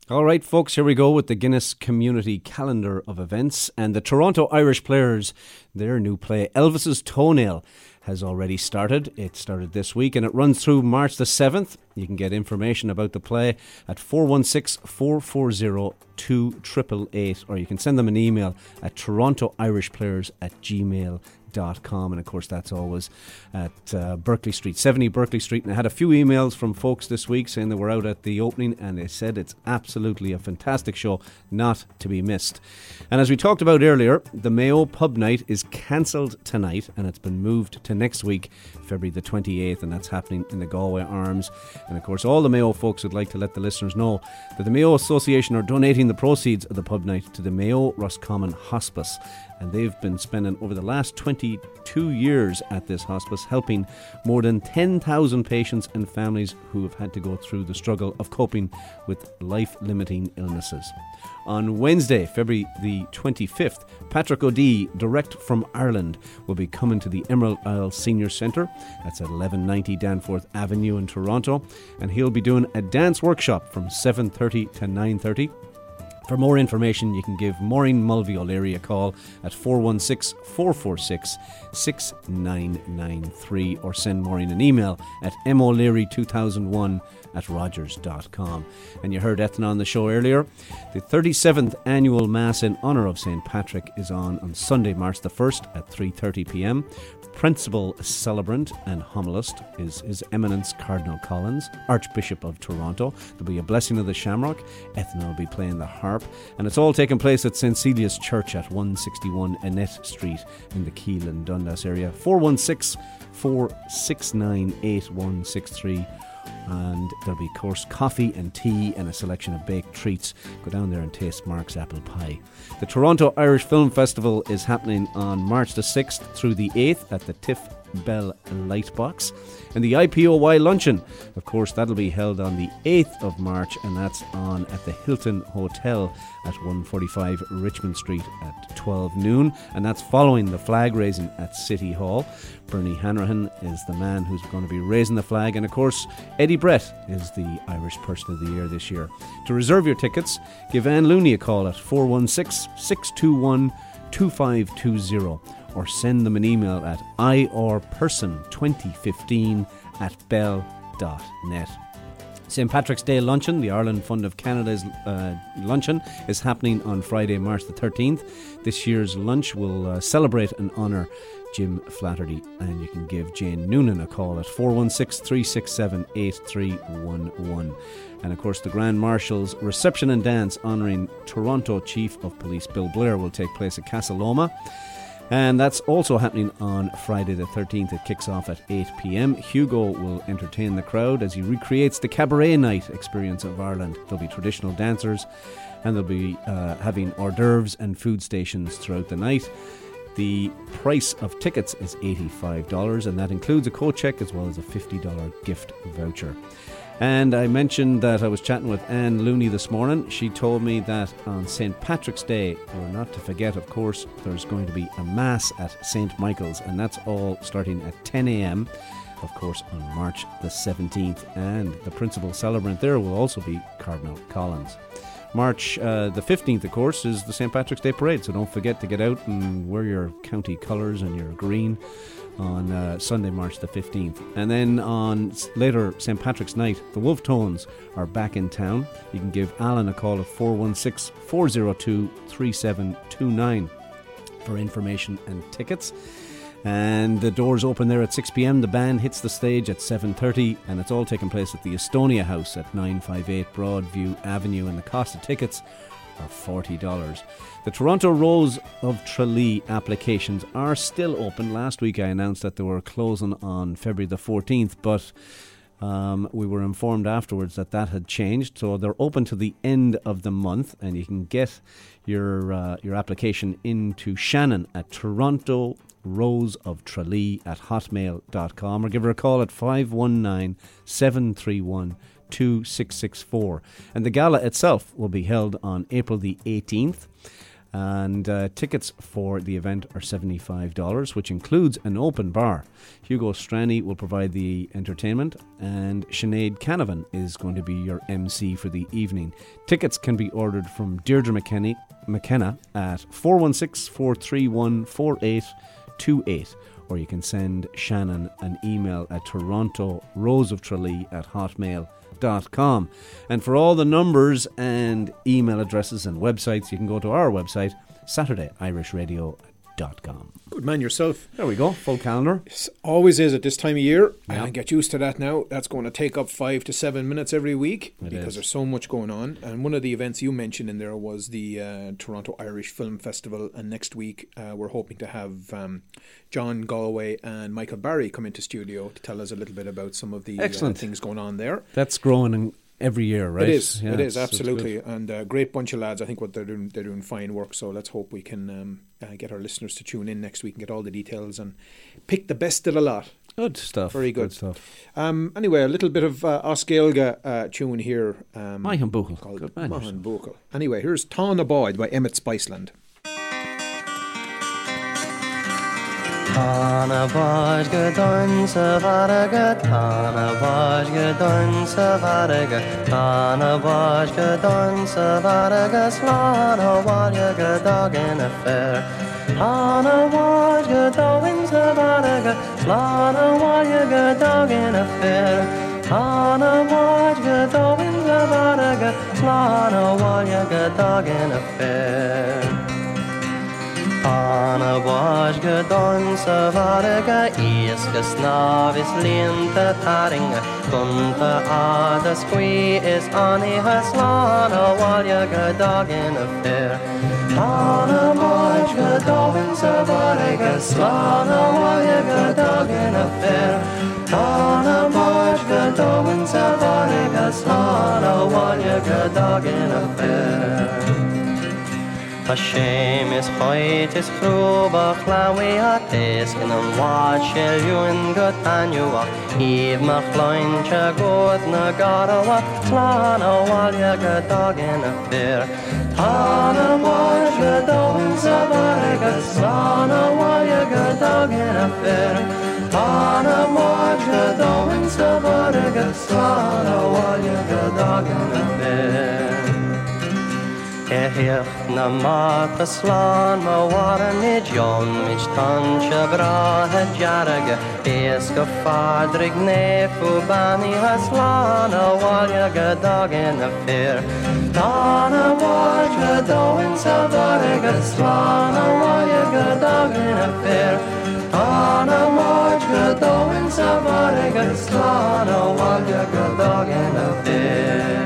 All right, folks, here we go with the Guinness Community Calendar of Events. And the Toronto Irish Players, their new play, Elvis's Toenail, has already started. It started this week and it runs through March the seventh. You can get information about the play at four one six, four four zero, two eight eight eight, or you can send them an email at toronto irish players at gmail dot com, and of course that's always at uh, Berkeley Street, seventy Berkeley Street. And I had a few emails from folks this week saying they were out at the opening and they said it's absolutely a fantastic show, not to be missed. And as we talked about earlier, the Mayo Pub Night is cancelled tonight and it's been moved to next week, February the twenty-eighth, and that's happening in the Galway Arms. And of course all the Mayo folks would like to let the listeners know that the Mayo Association are donating the proceeds of the pub night to the Mayo Roscommon Hospice, and they've been spending over the last twenty-two years at this hospice, helping more than ten thousand patients and families who have had to go through the struggle of coping with life-limiting illnesses. On Wednesday, February the twenty-fifth, Patrick O'Dea, direct from Ireland, will be coming to the Emerald Isle Senior Centre. That's at eleven ninety Danforth Avenue in Toronto, and he'll be doing a dance workshop from seven thirty to nine thirty. For more information, you can give Maureen Mulvey O'Leary a call at four one six, four four six, six nine nine three or send Maureen an email at m o leary two thousand one at rogers dot com. And you heard Ethna on the show earlier. The thirty-seventh annual Mass in honour of Saint Patrick is on on Sunday, March the first at three thirty p m. Principal celebrant and homilist is His Eminence Cardinal Collins, Archbishop of Toronto. There'll be a blessing of the Shamrock. Ethna will be playing the harp, and it's all taking place at Saint Celia's Church at one sixty-one Annette Street in the Keele and Dundas area. four one six, four six nine, eight one six three. And there'll be, of course, coffee and tea and a selection of baked treats. Go down there and taste Mark's apple pie. The Toronto Irish Film Festival is happening on March the sixth through the eighth at the Tiff Bell Lightbox. And the I P O Y Luncheon, of course, that'll be held on the eighth of March, and that's on at the Hilton Hotel at one forty-five Richmond Street at twelve noon, and that's following the flag raising at City Hall. Bernie Hanrahan is the man who's going to be raising the flag, and of course Eddie Brett is the Irish Person of the Year this year. To reserve your tickets, give Anne Looney a call at four one six, six two one, two five two zero or send them an email at irperson twenty fifteen at bell dot net. Saint Patrick's Day Luncheon, the Ireland Fund of Canada's uh, luncheon, is happening on Friday, March the thirteenth. This year's lunch will uh, celebrate and honour Jim Flaherty, and you can give Jane Noonan a call at four one six, three six seven, eight three one one. And of course the Grand Marshal's reception and dance honouring Toronto Chief of Police Bill Blair will take place at Casa Loma. And that's also happening on Friday the thirteenth. It kicks off at eight p m. Hugo will entertain the crowd as he recreates the cabaret night experience of Ireland. There'll be traditional dancers, and they'll be uh, having hors d'oeuvres and food stations throughout the night. The price of tickets is eighty-five dollars, and that includes a coat check as well as a fifty dollars gift voucher. And I mentioned that I was chatting with Anne Looney this morning. She told me that on Saint Patrick's Day, we're not to forget, of course, there's going to be a Mass at Saint Michael's, and that's all starting at ten a m, of course, on March the seventeenth. And the principal celebrant there will also be Cardinal Collins. March uh, the fifteenth, of course, is the Saint Patrick's Day Parade, so don't forget to get out and wear your county colours and your green on uh, Sunday, March the fifteenth. And then on later Saint Patrick's Night, the Wolf Tones are back in town. You can give Alan a call at four one six, four zero two, three seven two nine for information and tickets. And the doors open there at six p m. The band hits the stage at seven thirty, and it's all taking place at the Estonia House at nine fifty-eight Broadview Avenue, and the cost of tickets are forty dollars. The Toronto Rose of Tralee applications are still open. Last week I announced that they were closing on February the fourteenth, but Um, we were informed afterwards that that had changed, so they're open to the end of the month, and you can get your uh, your application into Shannon at Toronto Rose of Tralee at hotmail dot com, or give her a call at five one nine, seven three one, two six six four. And the gala itself will be held on April the eighteenth. And uh, tickets for the event are seventy-five dollars, which includes an open bar. Hugo Strani will provide the entertainment, and Sinead Canavan is going to be your M C for the evening. Tickets can be ordered from Deirdre McKenny, McKenna at four one six, four three one, four eight two eight, or you can send Shannon an email at toronto rose of tralee at hotmail dot com. And for all the numbers and email addresses and websites, you can go to our website, saturday irish radio dot com. Good man yourself. There we go, full calendar. It always is at this time of year. Yeah. I get used to that now. That's going to take up five to seven minutes every week it because is. There's so much going on. And one of the events you mentioned in there was the uh, Toronto Irish Film Festival. And next week uh, we're hoping to have um, John Galway and Michael Barry come into studio to tell us a little bit about some of the uh, things going on there. That's growing and every year, right? It is. Yeah, it is, absolutely. So and a great bunch of lads. I think what they're doing, they're doing fine work. So let's hope we can um, uh, get our listeners to tune in next week and get all the details and pick the best of the lot. Good stuff. Very good, good stuff. Um, anyway, a little bit of uh, Osceolga uh, tune here. Um, Mahan Buchel. Good man. Mahan Buchel. Anyway, here's Tán Abóid by Emmett Spiceland. Tána báisge dánsa varga, tána báisge dánsa varga, tána báisge dánsa varga, slána báisge dagin a fair. Tána báisge dánsa varga, slána báisge dagin a fair. Tána báisge dánsa varga, slána báisge dagin a fair. Tána báisge dánsa varga, ísga snavis linta taringa, gunta áda squee is ániha slána báisge dagin a fair. Tána báisge dánsa varga, slána báisge dagin a fair. Tána báisge dánsa varga, slána báisge dagin a fair. Hashem is hoyt is chruba chlawi a teskin and watch el yuin got anua Eve machlain cha god na garawa tlana walya gadog in a fair Tana watch the doin sabarga slana walya gadog in a fair Tana watch the doin sabarga slana walya gadog in a fair Ehir na mata slan ma waranid yon mich tancha braha jaraga Eska fadrig nefu bani haslana walyaga dagin a fair Tana wajga doin savarega slana walyaga dagin a fair Tana wajga doin savarega slana walyaga dagin a fair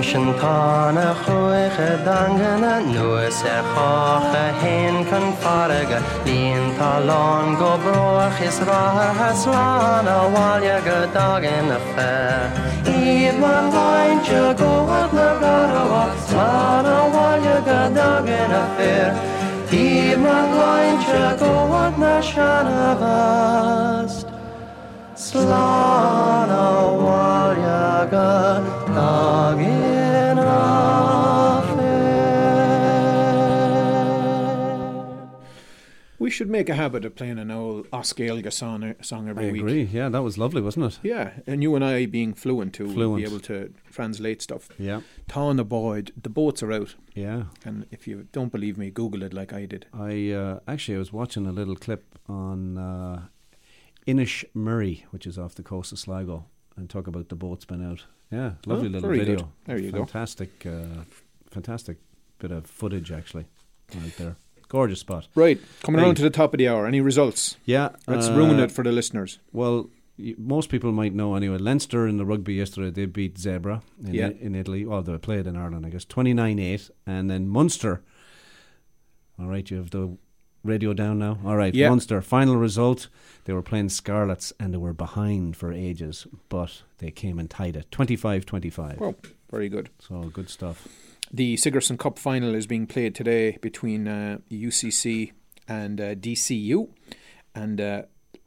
Shantana khoege dangana no se khoge hen kan farega lin talon go broch is rah haslana wal ya gadog in affair I my mind you go up the garawa slana wal ya gadog in affair I my mind you go up the shanavast slana wal ya gadog in We should make a habit of playing an old Gaelic song, song every I week. I agree, yeah, that was lovely, wasn't it? Yeah, and you and I being fluent too, fluent. We'll be able to translate stuff. Yeah. Tána Báid, the boats are out. Yeah. And if you don't believe me, Google it like I did. I uh, Actually, I was watching a little clip on uh, Inishmurry, which is off the coast of Sligo, and talk about the boat's been out. Yeah, lovely oh, little video. Good. There you fantastic, go. Fantastic, uh, fantastic bit of footage, actually, right there. Gorgeous spot. Right, coming hey. around to the top of the hour. Any results? Yeah. Let's uh, ruin it for the listeners. Well, y- most people might know anyway. Leinster in the rugby yesterday, they beat Zebra in, yeah. I- in Italy. Well, they played in Ireland, I guess, twenty-nine eight. And then Munster. All right, you have the radio down now? All right, yeah. Munster. Final result, they were playing Scarlets and they were behind for ages, but they came and tied it. twenty-five twenty-five. Well, very good. So, good stuff. The Sigerson Cup final is being played today between uh, U C C and uh, D C U, and uh,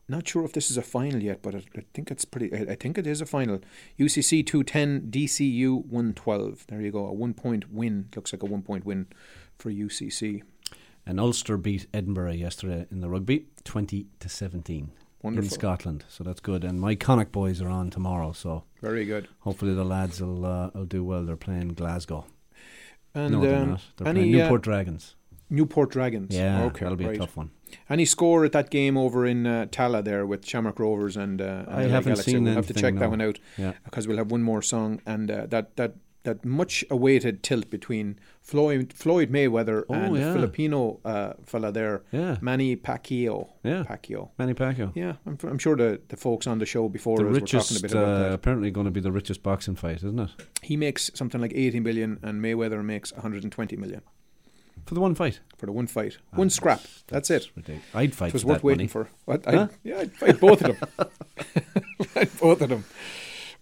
not sure if this is a final yet, but I, I think it's pretty. I, I think it is a final. U C C two ten, D C U one twelve. There you go, a one point win. Looks like a one point win for U C C. And Ulster beat Edinburgh yesterday in the rugby, twenty to seventeen. Wonderful. In Scotland, so that's good. And my Connacht boys are on tomorrow, so very good. Hopefully the lads will uh, will do well. They're playing Glasgow. And, no, they're um, not. They're any, playing Newport uh, Dragons. Newport Dragons. Yeah, okay, that'll be right. a tough one. Any score at that game over in uh, Tala there with Shamrock Rovers and, uh, and I haven't Galaxy. Seen we'll have to check no. that one out because yeah. we'll have one more song and uh, that that that much awaited tilt between Floyd Floyd Mayweather oh, and yeah. the Filipino uh, fella there, yeah. Manny Pacquiao. Yeah, Pacquiao. Manny Pacquiao. Yeah, I'm, I'm sure the, the folks on the show before the us richest, were talking a bit about uh, that. Apparently going to be the richest boxing fight, isn't it? He makes something like eighty million and Mayweather makes one hundred twenty million. For the one fight? For the one fight. Ah, one scrap. That's, that's it. Ridiculous. I'd fight for that. It was worth waiting money. for. I'd, huh? I'd, yeah, I'd fight both of them. I'd both of them.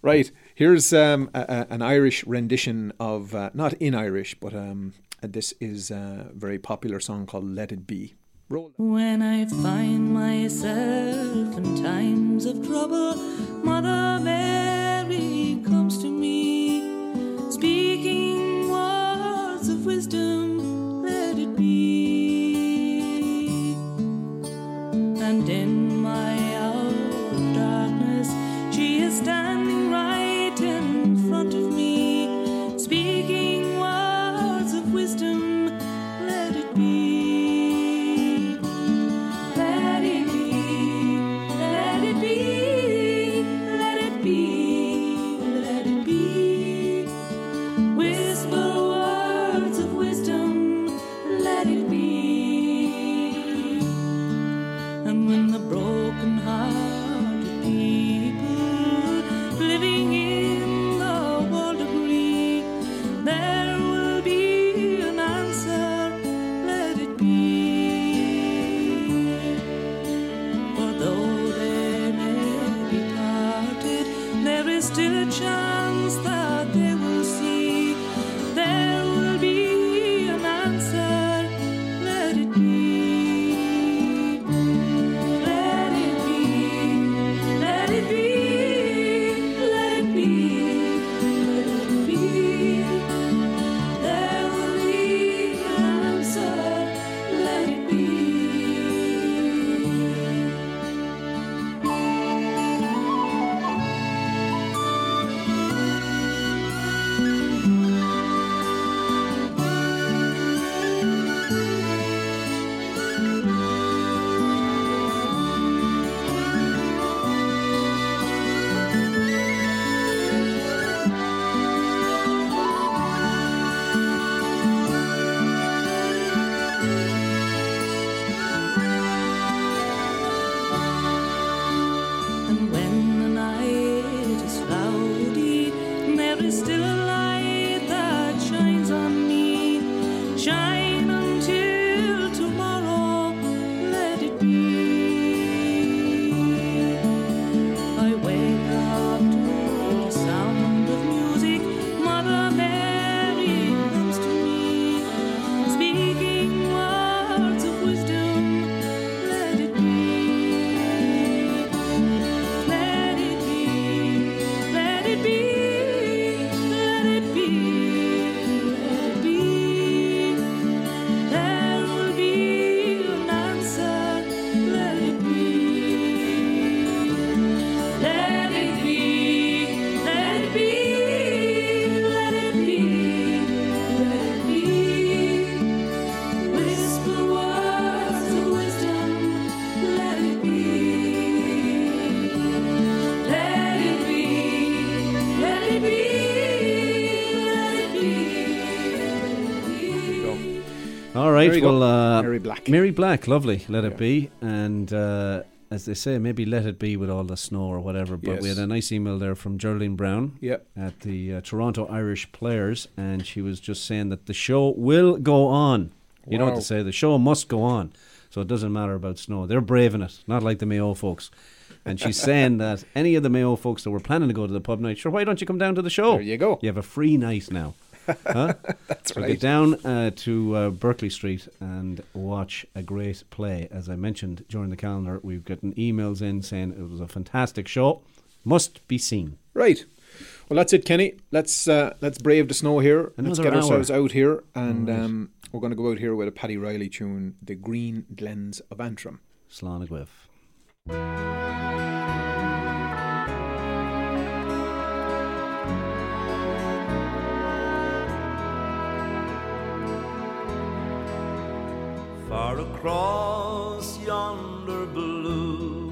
Right. Here's um, a, a, an Irish rendition of, uh, not in Irish, but um, this is a very popular song called Let It Be. Roll. When I find myself in times of trouble, Mother Mary comes to me, speaking words of wisdom, let it be. there will be an answer, let it be. For though they may be parted, there is still a chance that they will see. There will be an answer, let it be. Let it be, let it be. Right, well, uh, Mary Black. Mary Black, lovely. Let yeah. it be. And uh, as they say, maybe let it be with all the snow or whatever. But yes. we had a nice email there from Geraldine Brown yep. at the uh, Toronto Irish Players. And she was just saying that the show will go on. You wow. know what to say. The show must go on. So it doesn't matter about snow. They're braving it, not like the Mayo folks. And she's saying that any of the Mayo folks that were planning to go to the pub night, sure, why don't you come down to the show? There you go. You have a free night now. Huh? That's so right. Get down uh, to uh, Berkeley Street and watch a great play. As I mentioned during the calendar, we've gotten emails in saying it was a fantastic show, must be seen. Right. Well, that's it, Kenny. Let's uh, let's brave the snow here. Another let's get hour. ourselves out here, and right. um, we're going to go out here with a Paddy Riley tune, "The Green Glens of Antrim." Slán an Gcuaibh. Far across yonder blue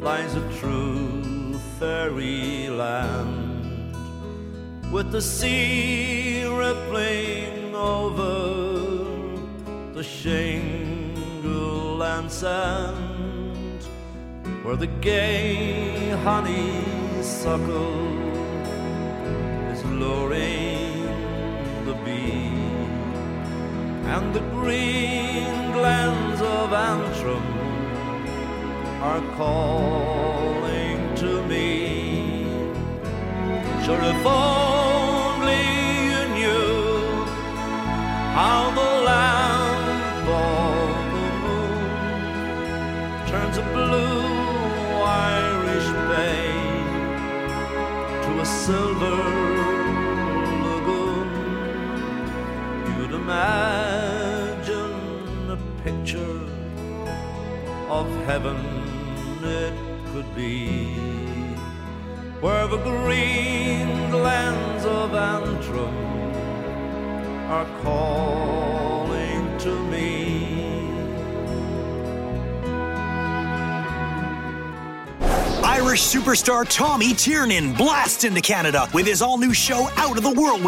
lies a true fairyland, with the sea rippling over the shingle and sand, where the gay honeysuckle is luring the bee. And the green glens of Antrim are calling to me. Sure, if only you knew how the lamp of the moon turns a blue Irish bay to a silver lagoon. You'd imagine of heaven it could be, where the green glens of Antrim are calling to me. Irish superstar Tommy Tiernan blasts into Canada with his all-new show Out of the Whirlwind.